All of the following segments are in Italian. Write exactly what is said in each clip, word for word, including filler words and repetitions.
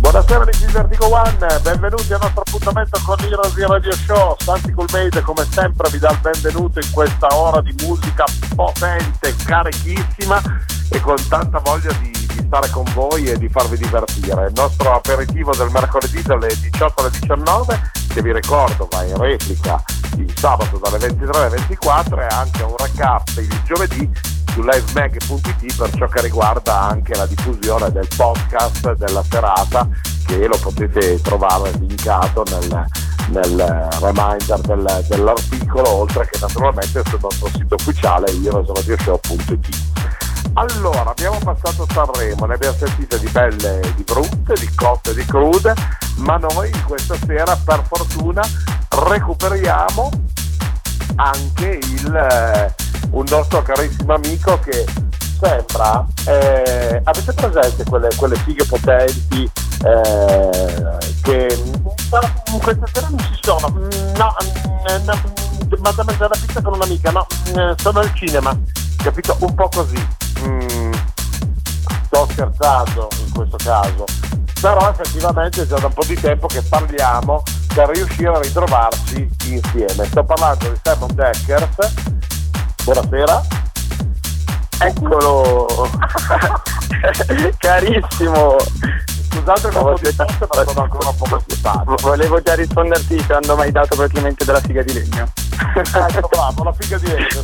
Buonasera amici di Vertigo One, benvenuti al nostro appuntamento con Heroes Radio Show. Santy Cool-Made come sempre vi dà il benvenuto in questa ora di musica potente, carichissima e con tanta voglia di, di stare con voi e di farvi divertire. Il nostro aperitivo del mercoledì dalle diciotto alle diciannove, che vi ricordo va in replica il sabato dalle ventitré alle ventiquattro, e anche un recap il giovedì su livemag punto it per ciò che riguarda anche la diffusione del podcast della serata, che lo potete trovare linkato nel, nel reminder del, dell'articolo, oltre che naturalmente sul nostro sito ufficiale heroes radio show punto it. Allora, abbiamo passato Sanremo, ne abbiamo sentite di belle e di brutte, di cotte e di crude, ma noi questa sera per fortuna recuperiamo anche il eh, un nostro carissimo amico che sembra eh, avete presente quelle, quelle fighe potenti eh, che questa sera non ci sono, no, no, vado a mangiare la pizza con un'amica, no, sono al cinema, capito? Un po' così, mm, sto scherzando in questo caso, però effettivamente è già da un po' di tempo che parliamo per riuscire a ritrovarci insieme. Sto parlando di Simon Dekkers. Buonasera. Eccolo. Carissimo. Scusate che ho detto, ma sono ancora un po' preoccupato. Volevo già risponderti quando mi hai dato praticamente della figa di legno. Ecco qua, la figa di legno.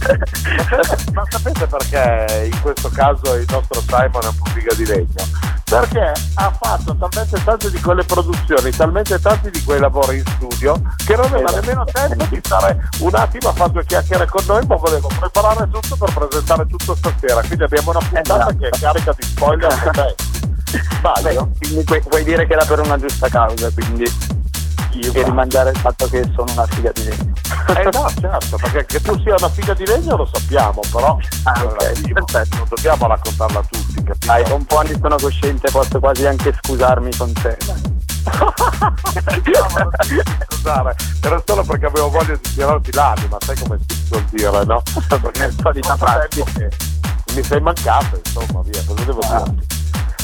Ma sapete perché in questo caso il nostro Simon è un po' figa di legno? Perché ha fatto talmente tante di quelle produzioni, talmente tanti di quei lavori in studio, che non aveva nemmeno tempo di stare un attimo a fare due chiacchiere con noi, ma volevo preparare tutto per presentare tutto stasera. Quindi abbiamo una puntata esatto. che è carica di spoiler e testi. Sbaglio? Quindi vuoi dire che era per una giusta causa, quindi... e rimangiare il fatto che sono una figa di legno. Eh no, certo, perché che tu sia una figa di legno lo sappiamo, però ah, okay, perfetto, non dobbiamo raccontarla a tutti, capito? Dai, con Pony sono cosciente, posso quasi anche scusarmi con te. No, scusare, era solo perché avevo voglia di tirarti l'anima, sai come si può dire, no? Perché solita frase che mi sei mancato, insomma, via, cosa devo ah. dirti?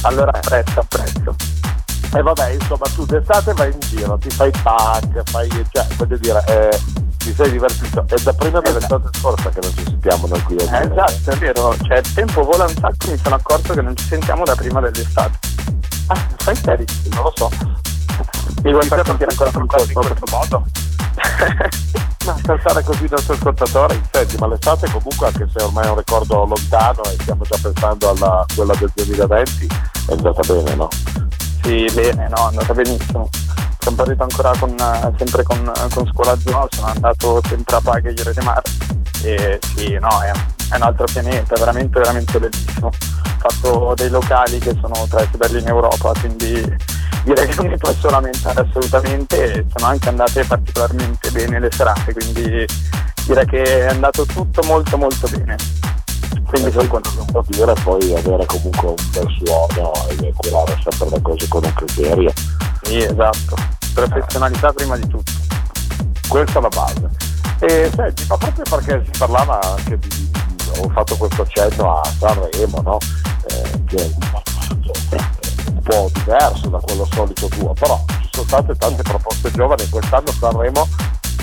Allora apprezzo, apprezzo. E eh vabbè, insomma, tu d'estate vai in giro, ti fai tag, fai, cioè, voglio dire, eh, ti sei divertito. È da prima dell'estate scorsa che non ci sentiamo noi qui. Eh, esatto, è vero, cioè il tempo vola un sacco, mi sono accorto che non ci sentiamo da prima dell'estate. Ah, fai serio? Non lo so. Mi vuoi far sentire ancora più così in questo modo? Ma saltare così dal suo ascoltatore, senti, ma l'estate comunque, anche se ormai è un ricordo lontano e stiamo già pensando alla quella del duemilaventi, è andata bene, no? Sì, bene, no, è andata benissimo. Sono partito ancora con, sempre con, con Scuola Zero, sono andato sempre a Paghe e Iere di Mare. E sì, no, è, è un altro pianeta, è veramente, veramente bellissimo. Ho fatto dei locali che sono tra i più belli in Europa, quindi direi che non mi posso lamentare assolutamente. E sono anche andate particolarmente bene le serate, quindi direi che è andato tutto molto molto bene. Quindi sono contento di dire, poi avere comunque un bel suono e curare sempre le cose con un criterio. Sì, esatto, professionalità prima di tutto, questa è la base. E senti, ma proprio perché si parlava anche di, ho fatto questo accenno a Sanremo, no? Eh, che è un po' diverso da quello solito tuo, però ci sono state tante proposte giovani. Quest'anno Sanremo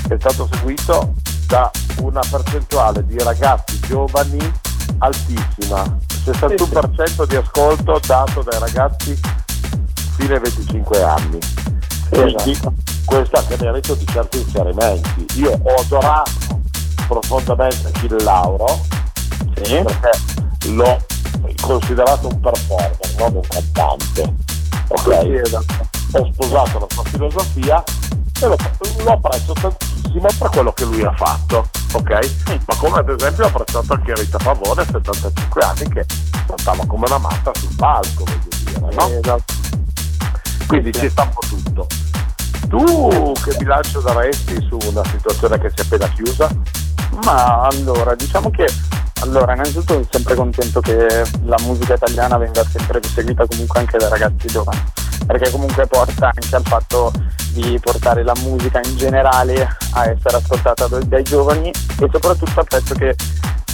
è stato seguito da una percentuale di ragazzi giovani altissima, sessantuno percento di ascolto dato dai ragazzi fino ai venticinque anni. Quindi esatto, questo ha merito di certi inserimenti. Io ho adorato profondamente Achille Lauro, sì, perché l'ho considerato un performer, non un cantante. Ok, sì, esatto. Ho sposato la sua filosofia e l'ho, l'ho apprezzo tantissimo per quello che lui ha fatto, ok? Ma come ad esempio ho apprezzato anche Rita Pavone, settantacinque anni, che cantava come una matta sul palco, voglio dire, no? Esatto. Quindi sì, ci sta un po' tutto. Tu che bilancio daresti su una situazione che si è appena chiusa? Ma allora, diciamo che Allora, innanzitutto sono sempre contento che la musica italiana venga sempre seguita comunque anche dai ragazzi giovani, perché comunque porta anche al fatto di portare la musica in generale a essere ascoltata dai giovani, e soprattutto apprezzo che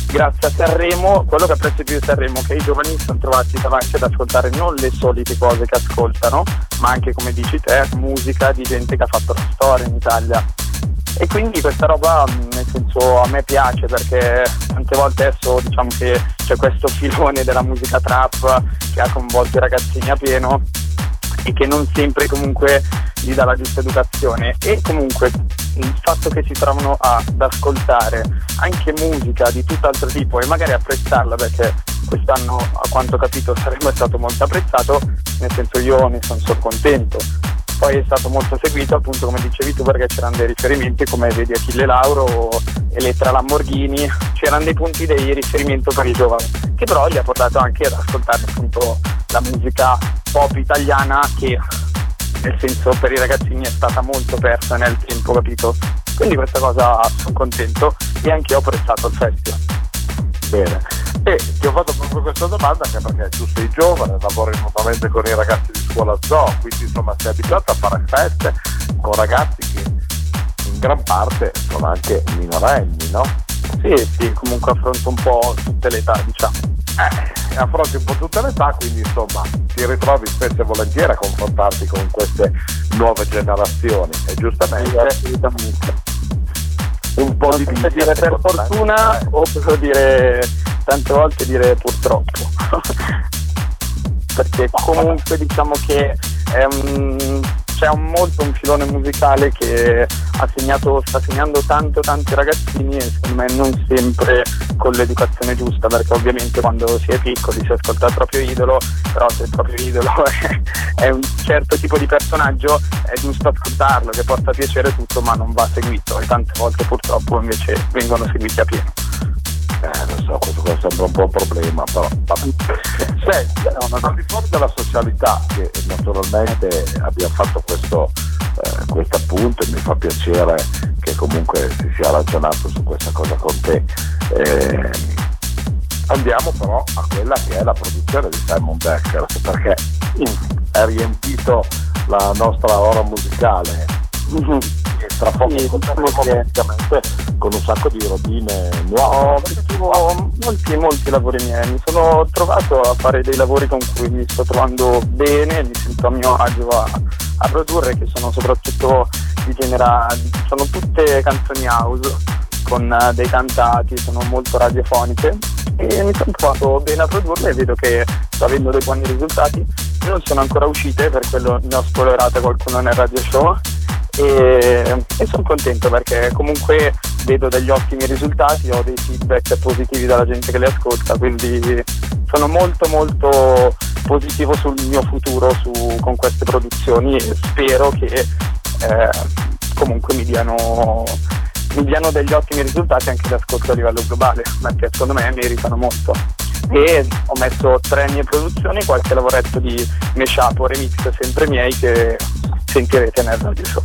grazie a Sanremo, quello che apprezzo più di Sanremo, che i giovani sono trovati davanti ad ascoltare non le solite cose che ascoltano, ma anche, come dici te, musica di gente che ha fatto la storia in Italia. E quindi questa roba, nel senso, a me piace, perché tante volte adesso diciamo che c'è questo filone della musica trap che ha coinvolto i ragazzini a pieno e che non sempre comunque gli dà la giusta educazione, e comunque il fatto che si trovano ad ascoltare anche musica di tutt'altro tipo e magari apprezzarla, perché quest'anno, a quanto ho capito, sarebbe stato molto apprezzato, nel senso io ne sono solo contento. Poi è stato molto seguito, appunto, come dicevi tu, perché c'erano dei riferimenti, come vedi Achille Lauro o Elettra Lamborghini, c'erano dei punti di riferimento per i giovani, che però gli ha portato anche ad ascoltare appunto la musica pop italiana, che nel senso per i ragazzini è stata molto persa nel tempo, capito? Quindi questa cosa sono contento, e anche io ho apprezzato il festival. Bene, e ti ho fatto proprio questa domanda anche perché tu sei giovane, lavori normalmente con i ragazzi di Scuola Zoo, quindi insomma sei abituato a fare feste con ragazzi che in gran parte sono anche minorenni, no? Sì, sì, comunque affronto un po' tutte le età, diciamo. Eh, affronti un po' tutte le età, quindi insomma ti ritrovi spesso e volentieri a confrontarti con queste nuove generazioni, e giustamente sì, un po' non di dire per, per fortuna eh. o posso dire tante volte dire purtroppo perché comunque diciamo che ehm, c'è un molto un filone musicale che ha segnato, sta segnando tanto tanti ragazzini, e secondo me non sempre con l'educazione giusta, perché ovviamente quando si è piccoli si ascolta il proprio idolo, però se il proprio idolo è un certo tipo di personaggio è giusto ascoltarlo, che porta piacere tutto, ma non va seguito, e tante volte purtroppo invece vengono seguiti a pieno. Eh, lo so, questo qua sembra un po' un problema, però vabbè. Senti, no, al di fuori della socialità, che naturalmente abbiamo fatto questo eh, questo appunto, e mi fa piacere che comunque si sia ragionato su questa cosa con te. Eh, andiamo però a quella che è la produzione di Simon Dekkers, perché è riempito la nostra ora musicale. Mm-hmm. Tra poco sì, praticamente con un sacco di robine nuove. Ho molti molti lavori miei, mi sono trovato a fare dei lavori con cui mi sto trovando bene, mi sento a mio agio a, a produrre, che sono soprattutto di genera, sono tutte canzoni house con dei cantati, sono molto radiofoniche, e mi sono trovato bene a produrle, e vedo che sto avendo dei buoni risultati. Non sono ancora uscite, per quello ne ho spoilerata qualcuno nel radio show. E, e sono contento perché comunque vedo degli ottimi risultati, ho dei feedback positivi dalla gente che le ascolta, quindi sono molto molto positivo sul mio futuro su, con queste produzioni, e spero che eh, comunque mi diano, mi diano degli ottimi risultati anche d'ascolto a livello globale, perché secondo me meritano molto. E ho messo tre mie produzioni, qualche lavoretto di mashup o remix sempre miei che sentirete nel radio show.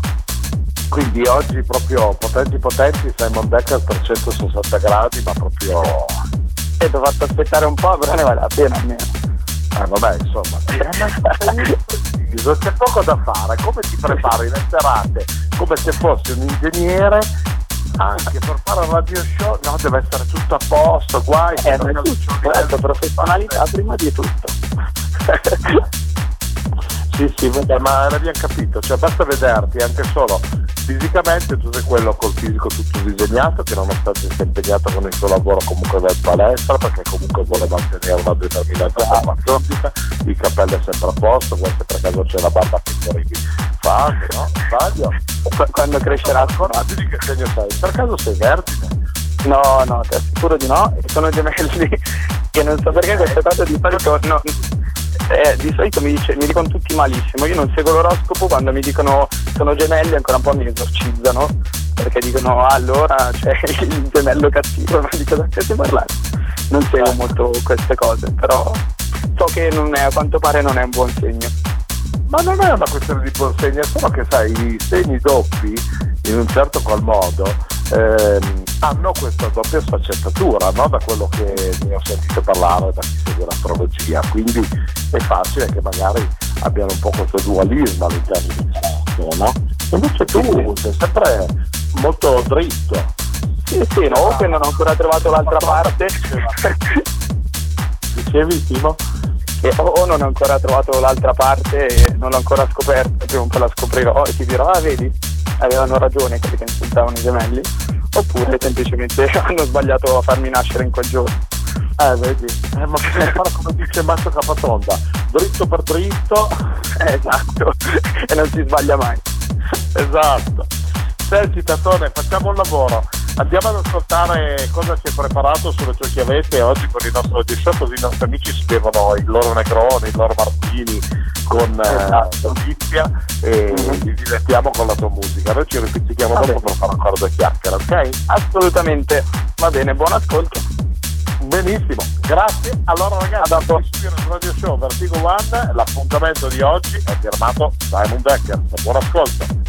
Quindi oggi proprio potenti potenti, Simon Dekkers trecentosessanta gradi, ma proprio... E ho fatto aspettare un po', però ne vale la pena almeno. Eh vabbè, insomma, c'è poco da fare, come ti prepari le serate, come se fossi un ingegnere, anche per fare un radio show, no, deve essere tutto a posto, guai, eh, tutto, tutto, professionalità prima di tutto. Sì, sì, vabbè, ma l'abbiamo capito, cioè basta vederti anche solo fisicamente, tu sei quello col fisico tutto disegnato, che nonostante sia impegnato con il suo lavoro comunque va in palestra, perché comunque vuole mantenere una determinata forma fisica, il capello è sempre a posto, questo per caso c'è la barba che corrivi fa anche, no? Sbaglio? Quando crescerà ancora, di che segno sei? Per caso sei vergine? No, no, ti assicuro di no, sono gemelli, che non so perché questa cosa di fare torno... Eh, di solito mi, dice, mi dicono tutti malissimo, io non seguo l'oroscopo, quando mi dicono sono gemelli ancora un po' mi esorcizzano, perché dicono ah, allora c'è cioè, il gemello cattivo, ma di cosa state parlando? Non seguo molto queste cose, però so che non è, a quanto pare non è un buon segno. Ma non è una questione di buon segno, è solo che sai, i segni doppi in un certo qual modo ehm, hanno questa doppia sfaccettatura, no? Da quello che mi ho sentito parlare da chi segue l'astrologia, quindi è facile che magari abbiano un po' questo dualismo all'interno di questo, no? Invece tu sei sempre molto dritto. Sì, sì, no? Che non ho ancora trovato l'altra parte. Dicevi, Timo? Che o, o non ho ancora trovato l'altra parte e non l'ho ancora scoperta, prima che la scoprirò e ti dirò, ah vedi, avevano ragione quelli che insultavano i gemelli, oppure semplicemente hanno sbagliato a farmi nascere in quel giorno. Eh vedi, eh, ma bisogna fare come dice Mastro Capatonda, dritto per dritto. Eh, esatto, e non si sbaglia mai. Esatto. Senti Tatone, facciamo un lavoro. Andiamo ad ascoltare cosa si è preparato sulle tue chiavette oggi con il nostro show, così i nostri amici si bevono il loro Negroni, il loro Martini con esatto. eh, la e mm-hmm. li divertiamo con la tua musica. Noi ci ripetiamo dopo bene. Per fare ancora due chiacchiere, ok? Assolutamente, va bene, buon ascolto. Benissimo, grazie. Allora ragazzi, andiamo a Radio Show Vertigo One, l'appuntamento di oggi è firmato Simon Dekkers. Buon ascolto.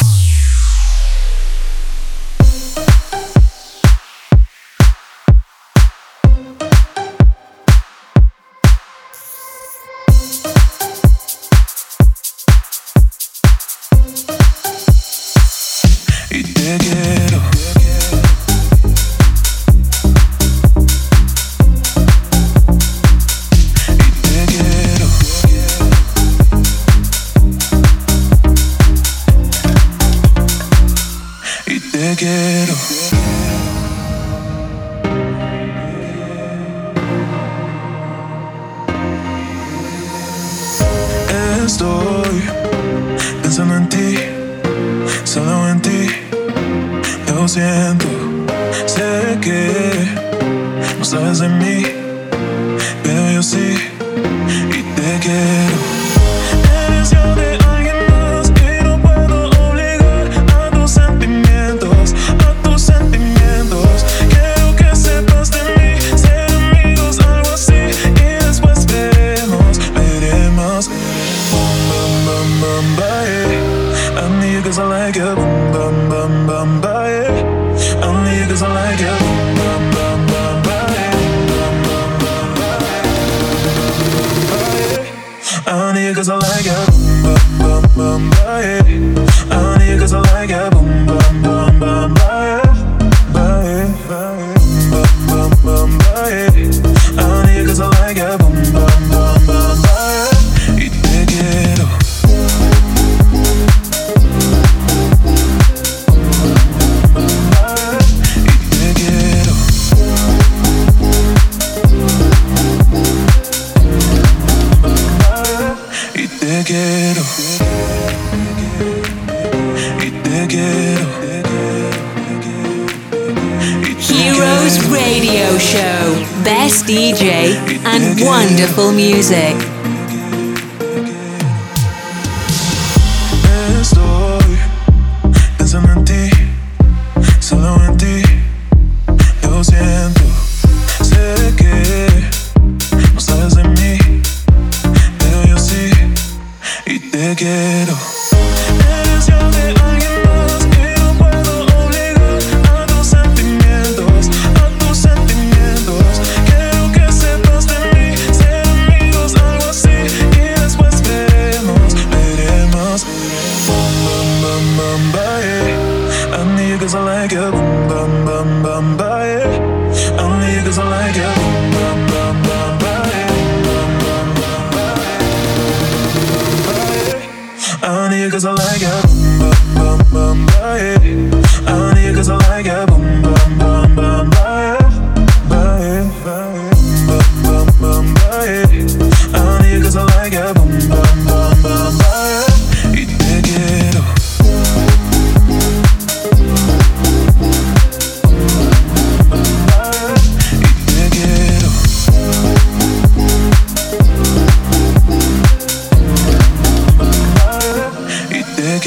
Music.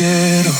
quiero.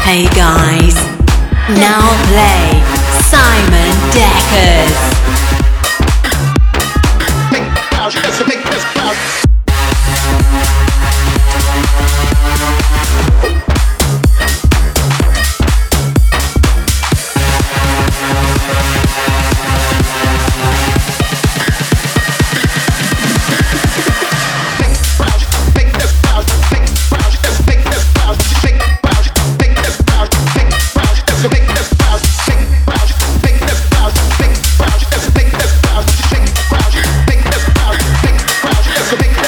Hey guys, now play Simon Dekkers. Make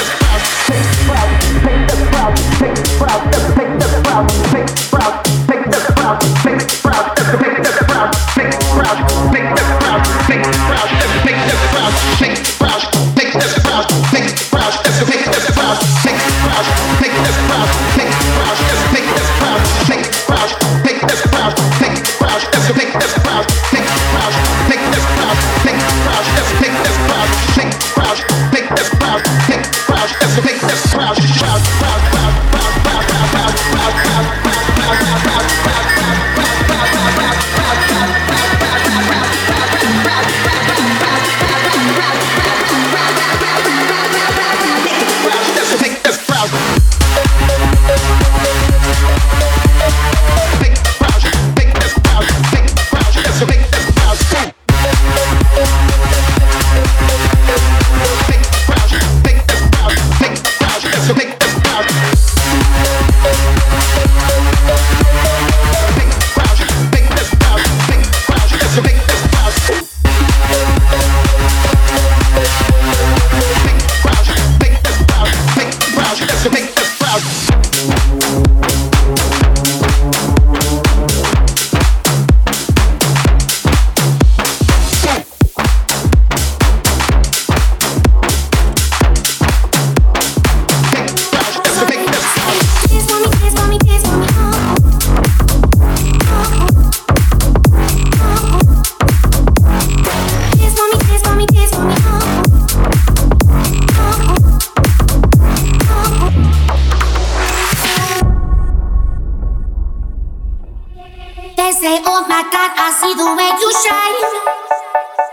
They say, oh my God, I see the way you shine.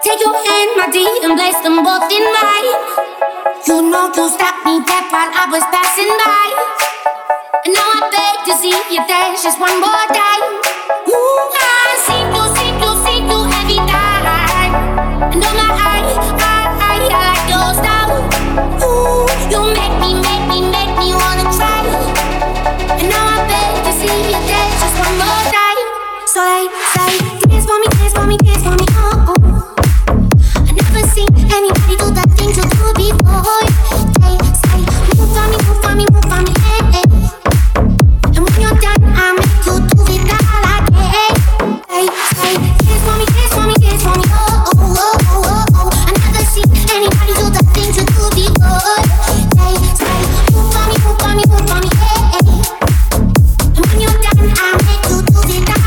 Take your hand, my dear, and place them both in mine. You know you stopped me dead while I was passing by, and now I beg to see you dance just one more time. Ooh, I see you, see you, see you every time. And oh my, I, I, I, I like your style. Ooh, you make me, make me, make me wanna try. And now I beg to see you dance just one more time. So I say, dance for me, dance for me, dance for me, oh, oh. I never seen anybody do the things you do before. They say, move for me, move for me, move for me, hey, hey. And when you're done, I make you do it all again. They say, dance for me, dance for me, dance for me, oh, oh, oh, oh, oh, oh. I never seen anybody do the things you do before. They say, move for me, move for me, move for me, hey, hey. And when you're done, I make you do it all.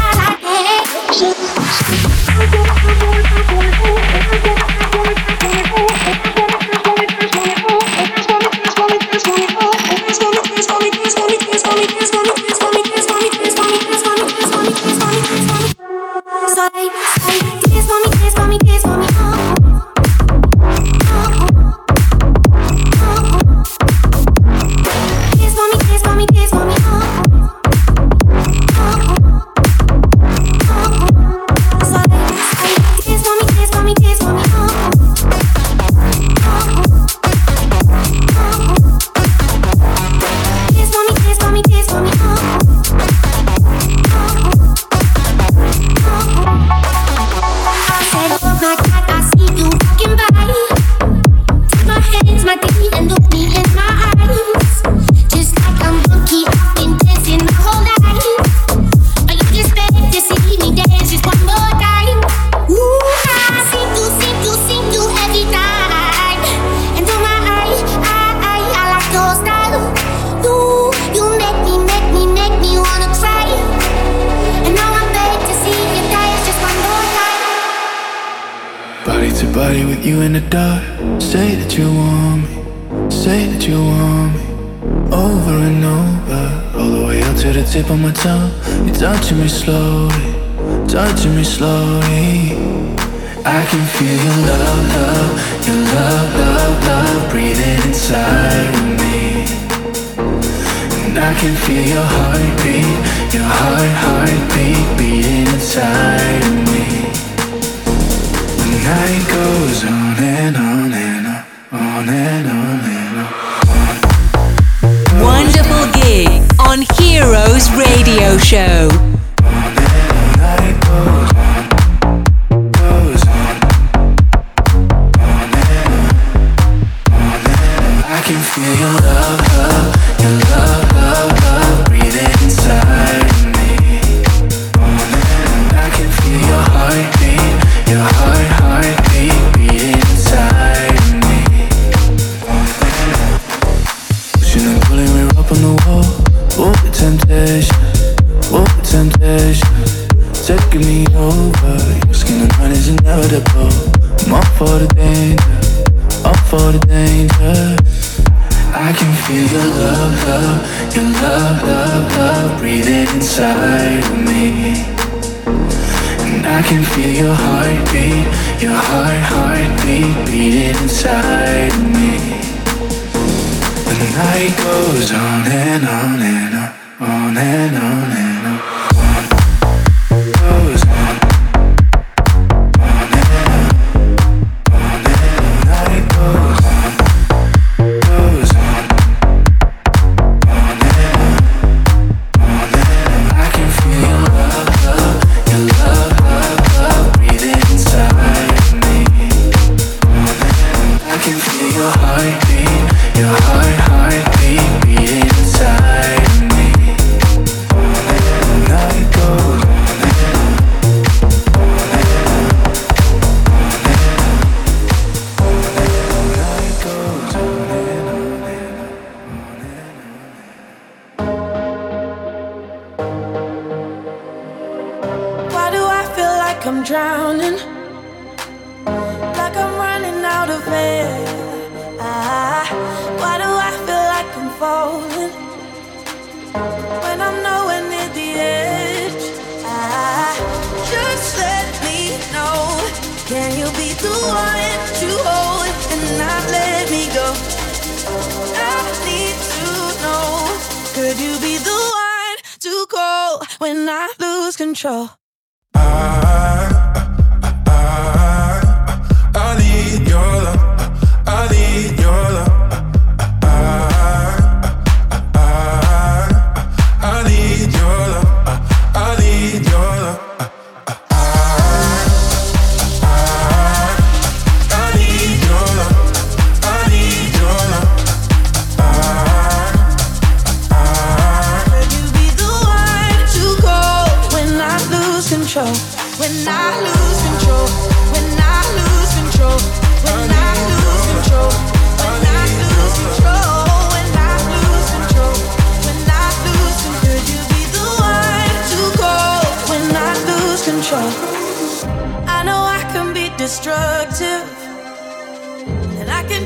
When I'm nowhere near the edge, I, Can you be the one to hold and not let me go? I need to know. Could you be the one to call when I lose control? I, I, I, I need your love. I need your love. Destructive, and I can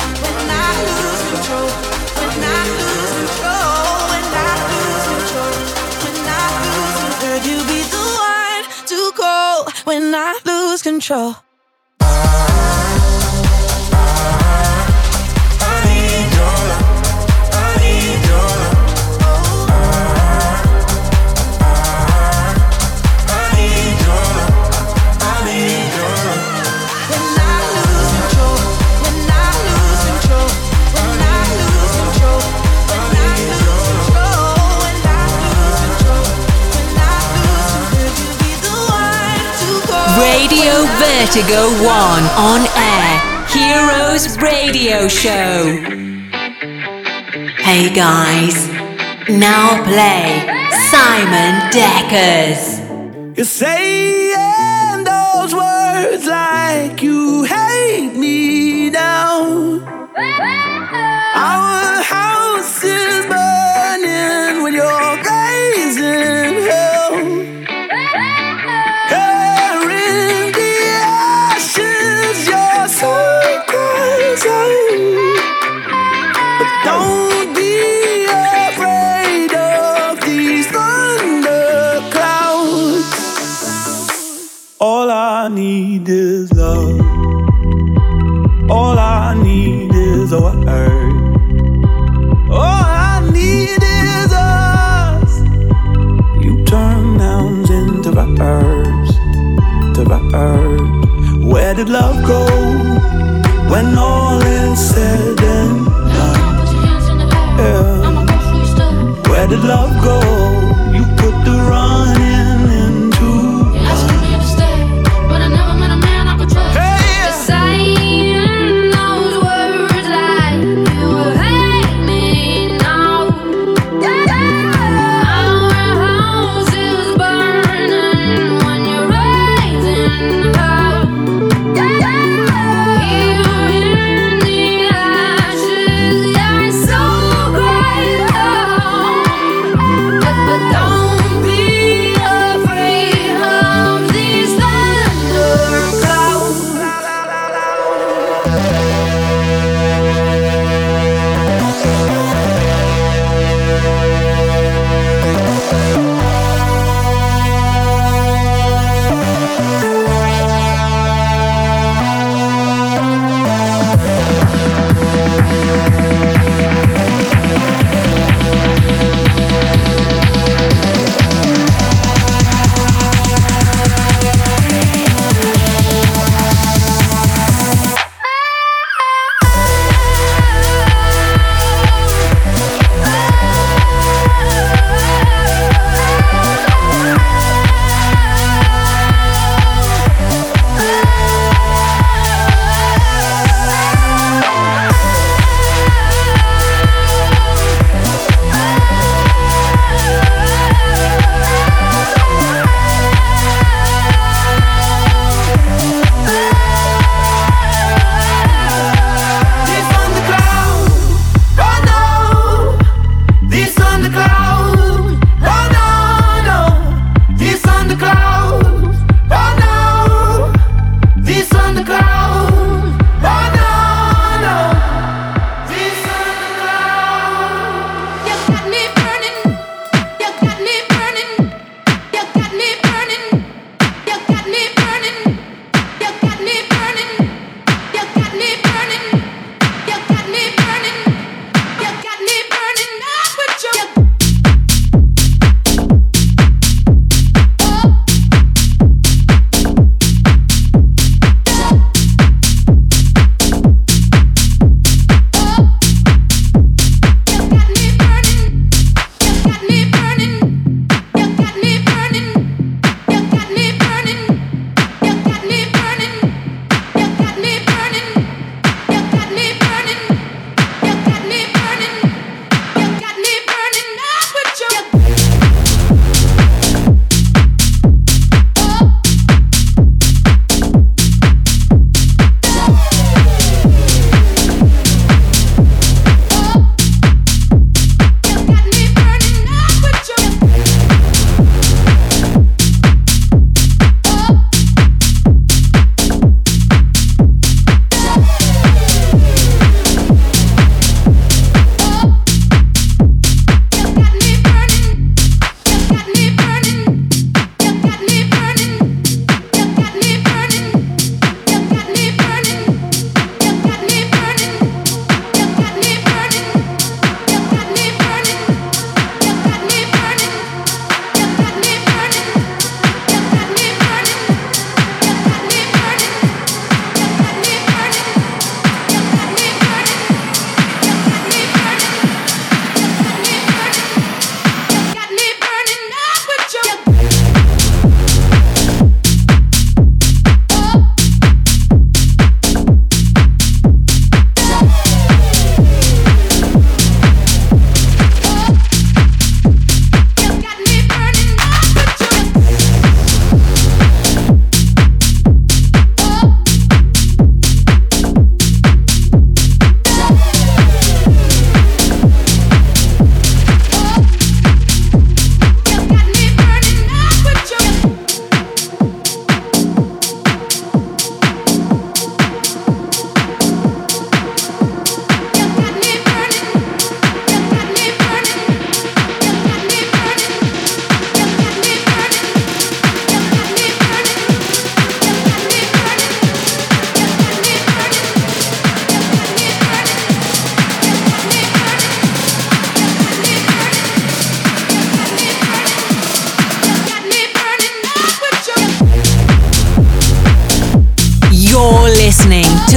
when I lose control, when I lose control, when I lose control, when I lose control, could you be the one to call when I lose control? Radio Vertigo One on air. Heroes Radio Show. Hey guys, now play Simon Dekkers. You're saying those words like you hate me now. Our house is burning when you're blazing hell. All I need is love. All I need is a word. All I need is us. You turn nouns into verbs, to verbs. Where did love go when all is said and done? Yeah. Where did love go? You put the running in. All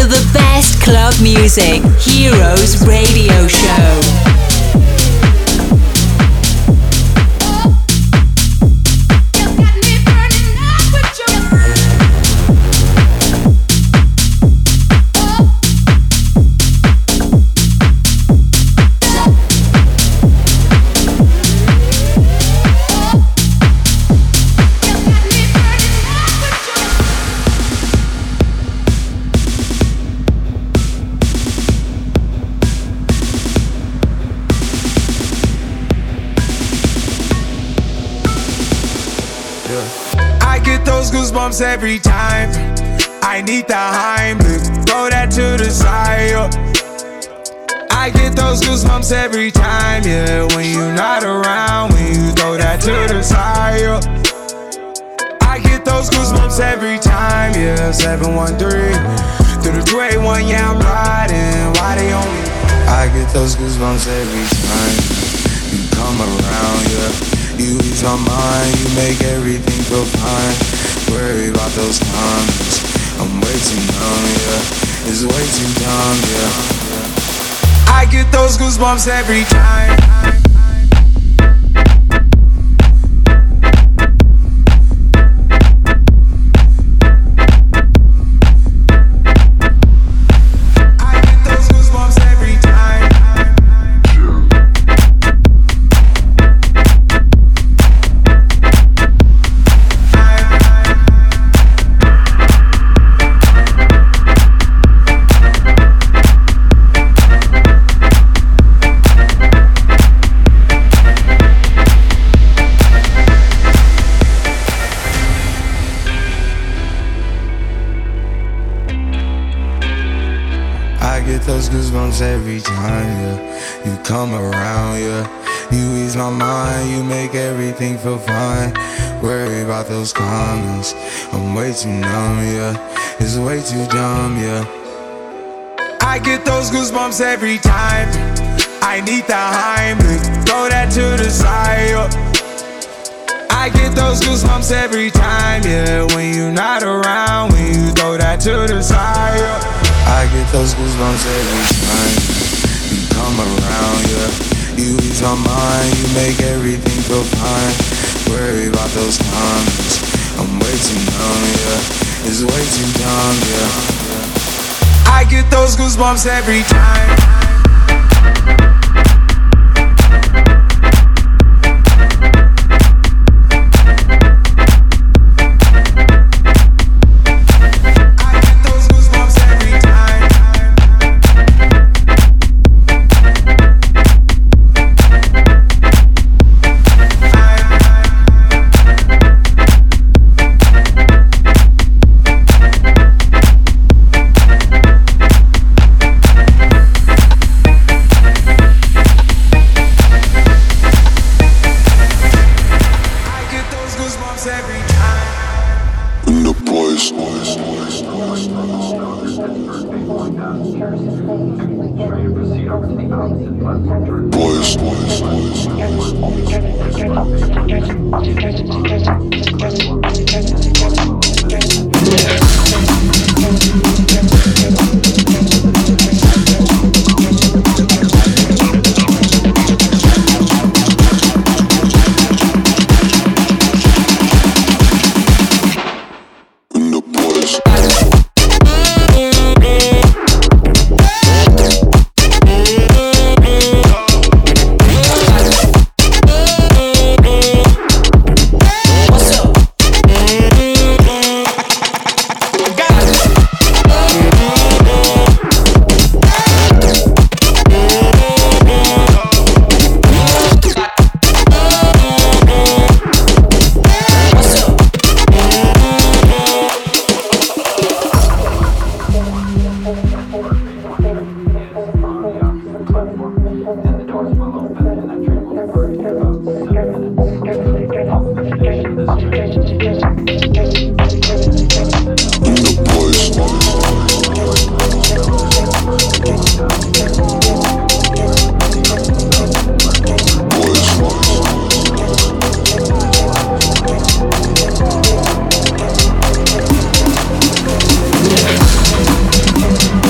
for the best club music. Heroes Radio Show. Goosebumps every time. I need the Heimlich, throw that to the side. I get those goosebumps every time, yeah. When you're not around, when you throw that to the side. I get those goosebumps every time, yeah. seven one three through the two eighty-one, yeah. I'm riding. Why they on me? I get those goosebumps every time you come around, yeah. You ease my mind, you make everything feel fine. Worry about those times, I'm way too numb, yeah. It's way too dumb, yeah. I get those goosebumps every time. Every time, yeah, you come around, yeah. You ease my mind, you make everything feel fine. Worry about those comments, I'm way too numb, yeah. It's way too dumb, yeah. I get those goosebumps every time. I need the Heimlich, throw that to the side, yeah. I get those goosebumps every time, yeah. When you're not around, when you throw that to the side, yeah. I get those goosebumps every time you come around, yeah. You ease my mind, you make everything feel fine. Worry about those times, I'm way too numb, yeah. It's way too dumb, yeah. I get those goosebumps every time. We'll be right back.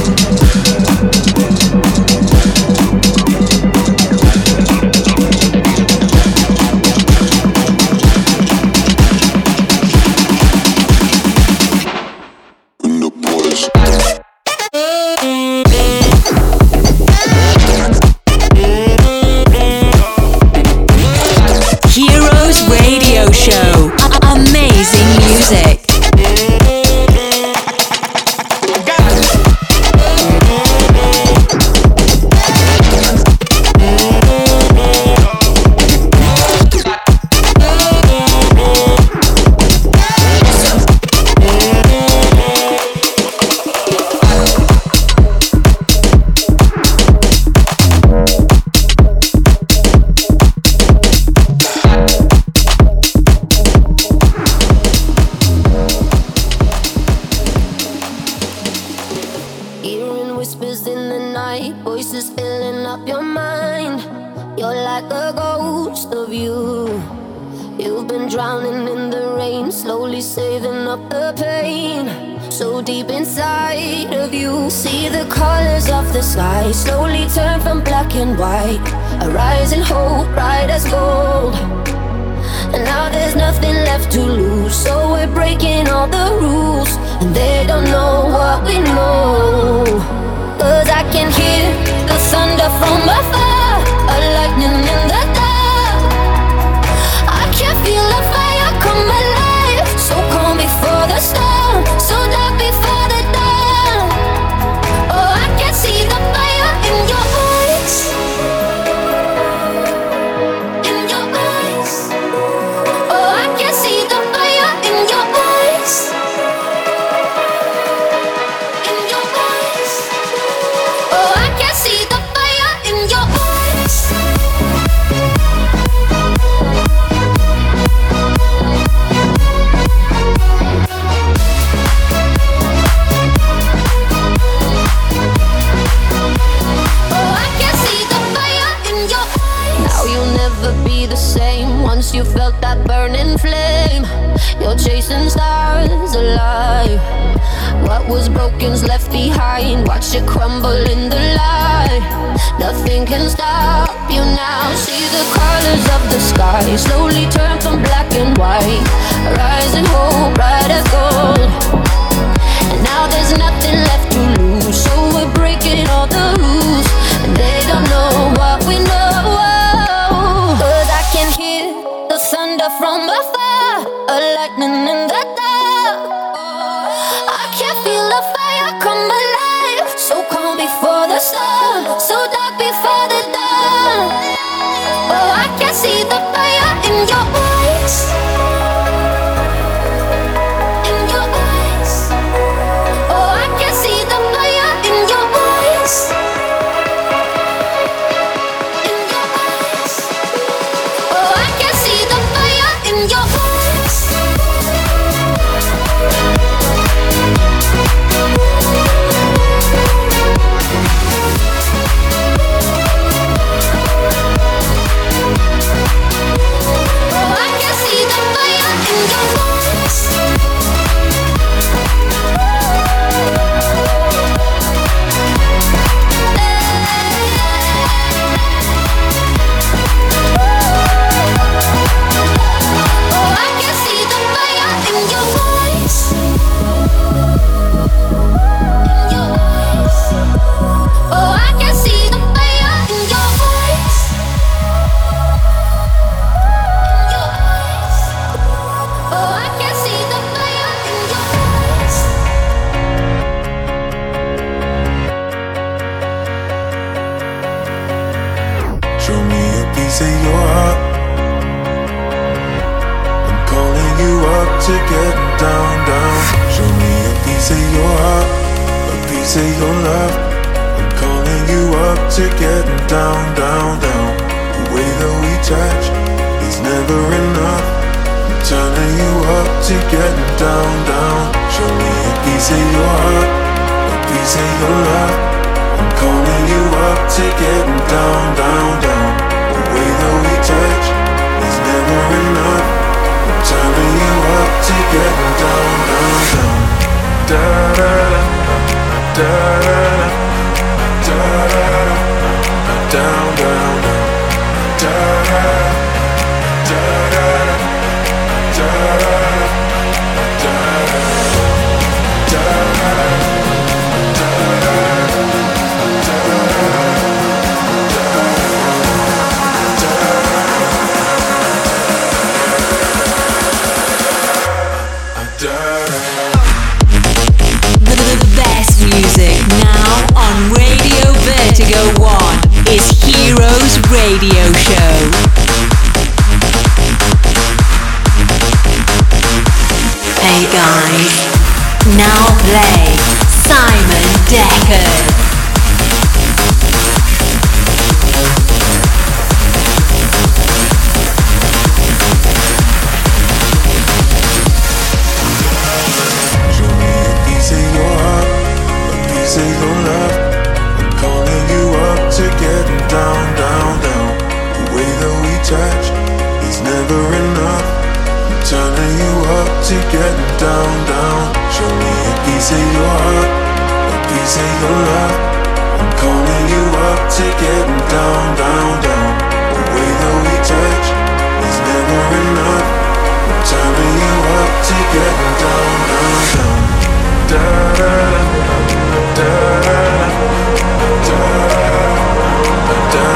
voices filling up your mind. You're like a ghost of you. You've been drowning in the rain, slowly saving up the pain. So deep inside of you, see the colors of the sky slowly turn from black and white. A rising hope, bright as gold. And now there's nothing left to lose, so we're breaking all the rules. And they don't know what we know. Cause I can hear the thunder from afar, a lightning in the dark. I can feel the fire come alive, so calm before the storm, so dark before the dawn. Oh, I can see the fire in your eyes. You felt that burning flame. You're chasing stars alive. What was broken's left behind. Watch it crumble in the light. Nothing can stop you now. See the colors of the sky slowly turn from black and white. Rising hope, bright as gold. And now there's nothing left to lose, so we're breaking all the rules. And they don't know what we know. Thunder from afar, a lightning in the dark. I can feel the fire come alive, so calm before the sun, so dark before the dawn. Oh, I can see the fire in your eyes. Say your love, I'm calling you up. of your heart, a piece of your love. I'm calling you up to getting down, down, down. The way that we touch is never enough. I'm turning you up to getting down, down, down. Da da da da da da da da.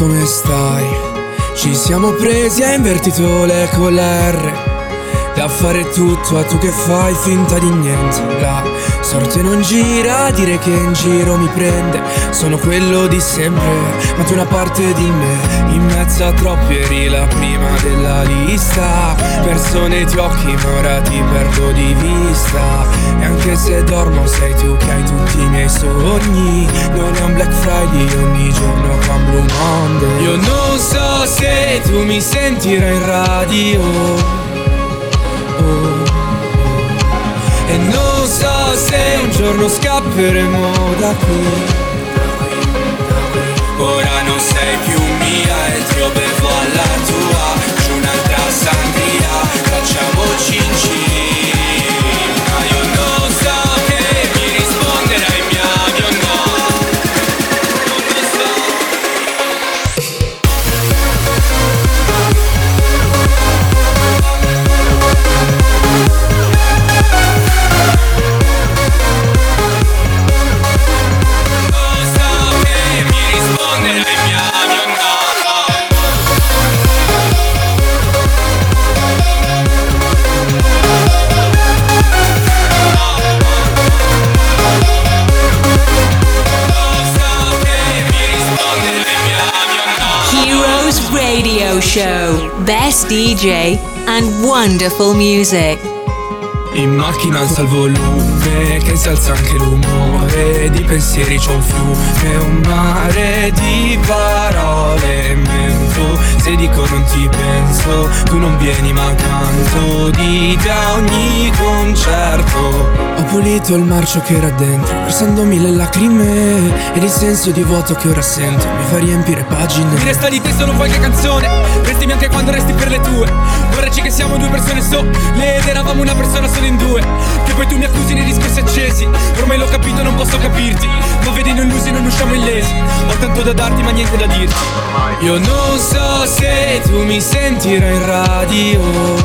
Come stai? Ci siamo presi a invertito le con l'R, da fare tutto a tu che fai finta di niente. La sorte non gira, a dire che in giro mi prende. Sono quello di sempre, ma tu una parte di me. In mezzo a troppi eri la prima della lista. Perso nei tuoi occhi ma ora ti perdo di vista. E anche se dormo sei tu che hai tutti i miei sogni. Non è un Black Friday ogni giorno con Blue Monday. Io non so se tu mi sentirai in radio, oh. E non so se un giorno scapperemo da qui. Ora non sei più mia e ti ho bevo alla tua. C'è un'altra sangria, facciamoci in cima. Io non so che mi risponderai mia, mio no. Non lo so. Radio Show, best D J and wonderful music. In macchina alza il volume che si alza anche l'umore. Di pensieri c'ho un fiume, un mare di parole. Mento se dico non ti penso, tu non vieni ma canto di te a ogni concerto. Ho pulito il marcio che era dentro, versandomi le lacrime. Ed il senso di vuoto che ora sento mi fa riempire pagine. Mi resta di te solo qualche canzone, restimi anche quando resti per le tue. Vorresti che siamo due persone sole ed eravamo una persona solo in due. Che poi tu mi accusi nei discorsi accesi. Ormai l'ho capito, non posso capirti. Non vedi, non illusi, non usciamo illesi. Ho tanto da darti ma niente da dirti. Io non so se tu mi sentirai in radio, oh.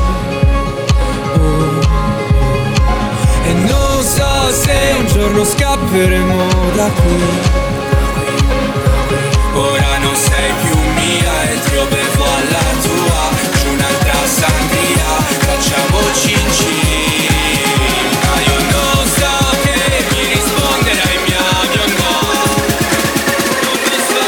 E non so se un giorno scapperemo da qui. Ora non sei più mia e ti ho bevo alla tua. C'è un'altra sangria, facciamoci in cima. Io non so che mi risponderai mia, mio no. Non lo so.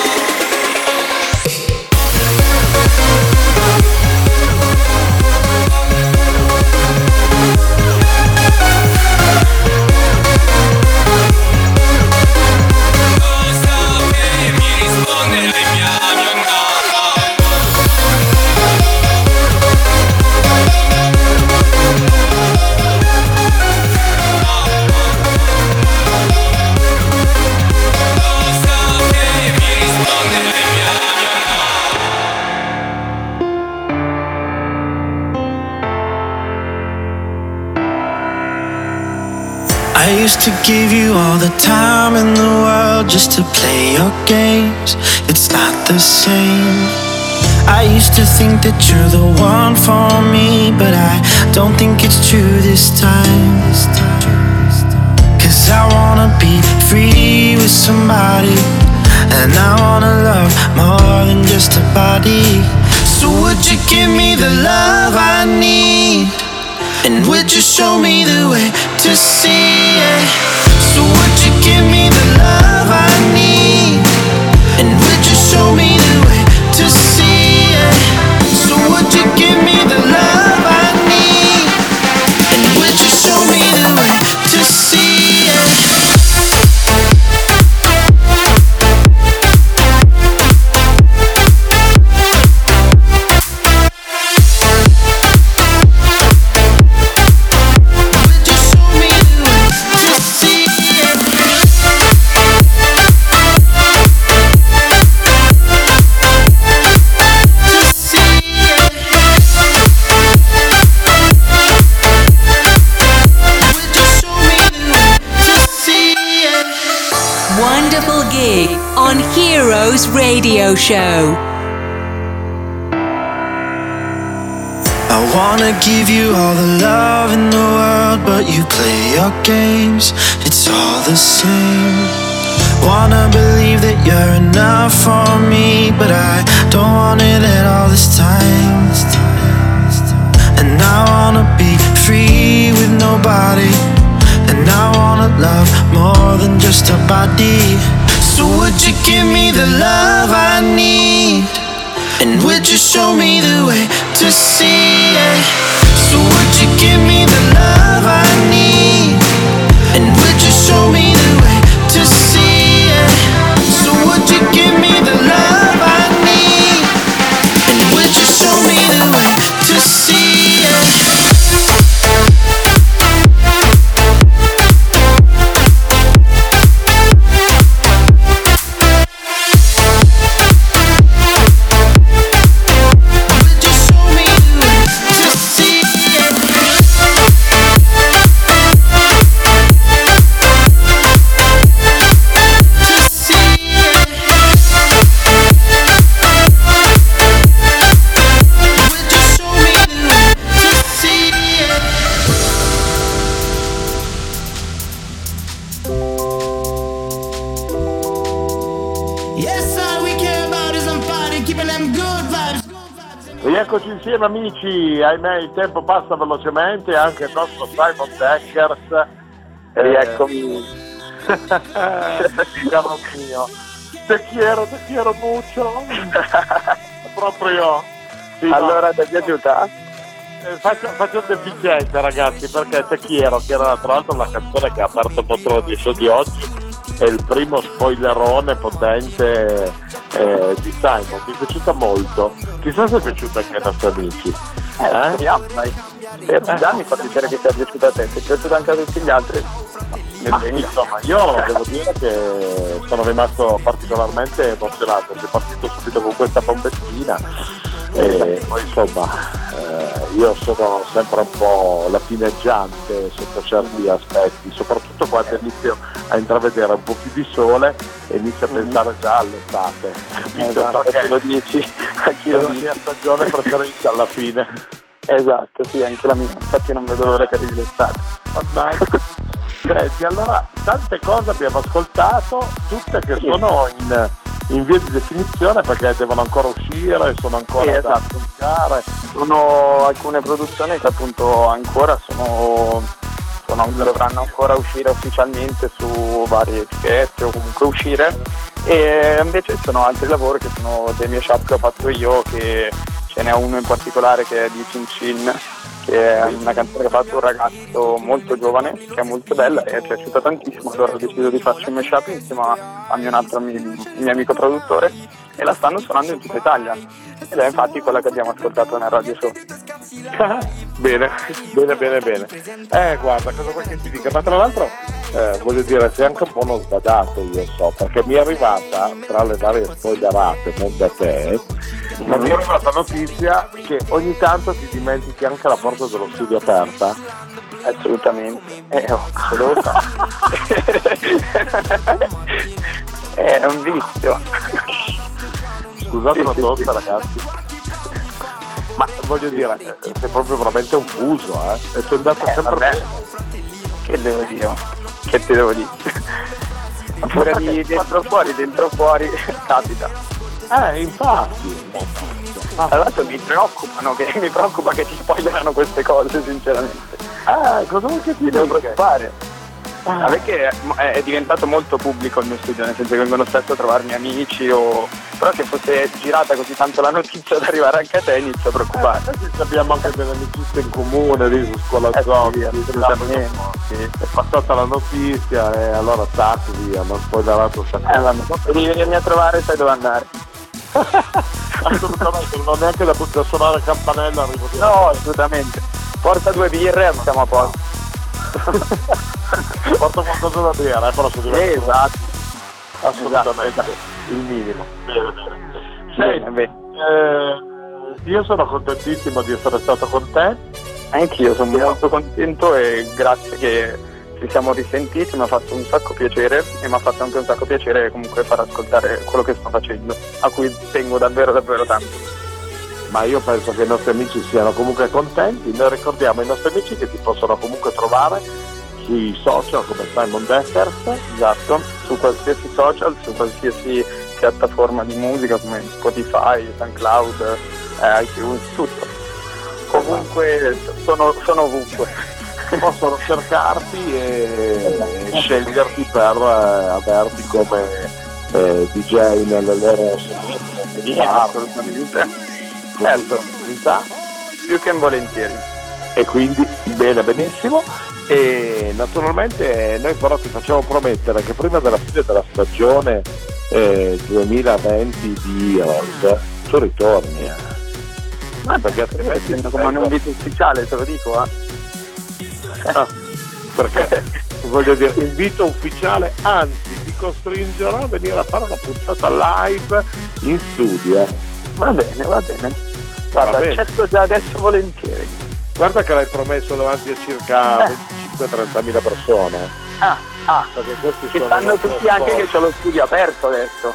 I used to give you all the time in the world just to play your games. It's not the same. I used to think that you're the one for me, but I don't think it's true this time. Cause I wanna be free with somebody, and I wanna love more than just a body. So would you give me the love I need? And would you show me the way to see it? So would you give me the love I need? And would you show me the way to see it? So would you give me the love I need? And would you show me the way to see it? On Heroes Radio Show. I wanna give you all the love in the world, but you play your games, it's all the same. Wanna believe that you're enough for me, but I don't want it at all this time. And I wanna be free with nobody, and I wanna love more than just a body. So would you give me the love I need? And would you show me the way to see it? So would you give me the love I need? And would you show me the way to see it? So would you give me the love I need? And would you show me the way to see it? Eccoci insieme amici, ahimè il tempo passa velocemente, anche il nostro Simon Dekkers. E eh, eccomi. Caro mio. Te quiero, te quiero mucho. Proprio. Sì, allora, no. Ti è piaciuta? Eh, faccio, faccio un deficiente ragazzi, perché Te quiero, che era tra l'altro la canzone che ha aperto un po' troppo di show di oggi. È il primo spoilerone potente eh, di Simon, mi è piaciuta molto, chissà se è piaciuta anche ai nostri amici. Eh, speriamo, dai. Eh, già mi fa piacere che sia piaciuta a te, se è piaciuta anche a tutti gli altri. Ma, insomma, io devo dire che sono rimasto particolarmente emozionato, sono partito subito con questa bombettina e poi insomma eh, io sono sempre un po' latineggiante sotto certi aspetti, soprattutto quando inizio a intravedere un po' più di sole e inizio a pensare già all'estate, capito? Perché lo dici, anche io la mia stagione preferita alla fine. Esatto, sì, anche la mia, infatti non vedo l'ora che arrivi l'estate. Senti, allora tante cose abbiamo ascoltato, tutte che sì, sono in, in via di definizione perché devono ancora uscire, sono ancora sì, da ascoltare. Esatto. Sono alcune produzioni che appunto ancora sono, sono dovranno ancora uscire ufficialmente su varie etichette o comunque uscire, e invece ci sono altri lavori che sono dei mashup che ho fatto io, che ce n'è uno in particolare che è di Cin Cin, che è una canzone che ha fatto un ragazzo molto giovane, che è molto bella e ci è piaciuta tantissimo, allora ho deciso di farci un mashup insieme a mio, un altro mio, mio amico produttore, e la stanno suonando in tutta Italia, ed è infatti quella che abbiamo ascoltato nel radio show. Bene, bene, bene, bene. Eh, guarda, cosa vuoi che ti dica? Ma tra l'altro, eh, voglio dire, sei anche un po' uno sbadato, io so, perché mi è arrivata, tra le varie spoilerate, non da te, ma mi è arrivata notizia che ogni tanto ti dimentichi anche la porta dello studio aperta. assolutamente, eh, assoluta. È un vizio. Scusate la tozza, ragazzi, ma voglio dire, è proprio veramente un fuso, eh? È tornato eh, sempre vabbè. Che devo dire? Che ti devo dire? Pure di dentro fuori, dentro fuori, capita. Eh, infatti. Ah, tra l'altro mi preoccupano, che mi preoccupa che ti spoilerano queste cose, sinceramente. Ah, cosa vuoi che ti devo preoccupare? Ah. Ah, perché è, è diventato molto pubblico il mio studio, nel senso che vengono spesso a trovarmi amici o... Però se fosse girata così tanto la notizia ad arrivare anche a te inizio a preoccuparmi. Eh, abbiamo anche delle amicizie in comune lì su Scuola Zero, eh, sì, sì. È passata la notizia e allora stati via, hanno spoilerato. Devi venirmi a trovare, sai dove andare. Assolutamente, non ho neanche da poter suonare campanella, arrivo. No, assolutamente. Porta due birre e siamo a posto. Porta qualcosa da bere, eh, però sono diverso. Esatto. Assolutamente. Esatto. Il minimo. Bene, bene. Senti, bene. Eh, io sono contentissimo di essere stato con te. Anch'io sono sì. molto contento e grazie che ci siamo risentiti, mi ha fatto un sacco piacere e mi ha fatto anche un sacco piacere comunque far ascoltare quello che sto facendo, a cui tengo davvero davvero tanto. Ma io penso che i nostri amici siano comunque contenti. Noi ricordiamo ai nostri amici che ti possono comunque trovare sui social come Simon Dekkers, esatto, su qualsiasi social, su qualsiasi piattaforma di musica come Spotify, SoundCloud, eh, iTunes, tutto. Comunque sono, sono ovunque. Possono cercarti e sceglierti per eh, averti come eh, di jay nelle loro sessioni, assolutamente, certo, più che volentieri. E quindi bene, benissimo. E naturalmente noi però ti facciamo promettere che prima della fine della stagione eh, duemilaventi di Heroes tu ritorni, ma perché altrimenti è come un invito ufficiale, te lo dico, eh. Ah, perché voglio dire, invito ufficiale, anzi ti costringerò a venire a fare una puntata live in studio. Va bene, va bene, guarda, va bene. Accetto già adesso volentieri. Guarda che l'hai promesso davanti a circa eh. venticinque a trentamila persone. Ah, ah, che sanno tutti anche che c'ho lo studio aperto adesso.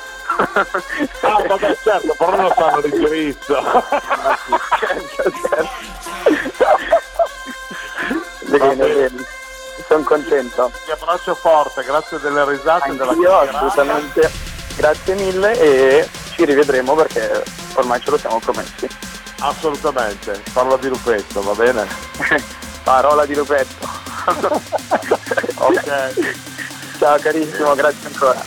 Ah, vabbè, certo, però non sanno di diritto. Certo, certo. Bene, bene, sono contento. Ti abbraccio forte, grazie delle risate. Anch'io, della assolutamente. Grazie mille e ci rivedremo perché ormai ce lo siamo promessi. Assolutamente, parola di Lupetto, va bene? Parola di Lupetto. Ok. Ciao carissimo, grazie ancora.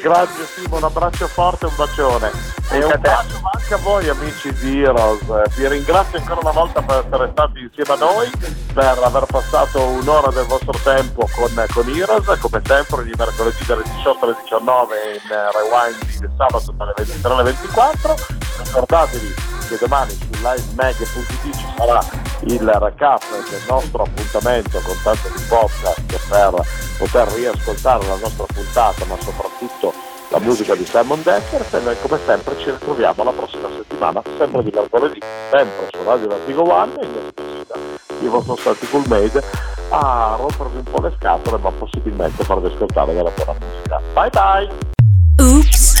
Grazie Simo, un abbraccio forte, un bacione. E un bacio anche a voi amici di Heroes. Vi ringrazio ancora una volta per essere stati insieme a noi, per aver passato un'ora del vostro tempo con, con Heroes, come sempre ogni mercoledì dalle diciotto alle diciannove in Rewind, il sabato dalle ventitré alle ventiquattro. Ricordatevi che domani su livemag punto it ci sarà il recap del nostro appuntamento con tanto di podcast per poter riascoltare la nostra puntata, ma soprattutto la musica di Simon Dekkers. E noi come sempre ci ritroviamo la prossima settimana, sempre di mercoledì, sempre su Radio Vertigo One, e io vostro Santy Cool-Made a rompervi un po' le scatole, ma possibilmente farvi ascoltare della buona musica. Bye bye! Oops,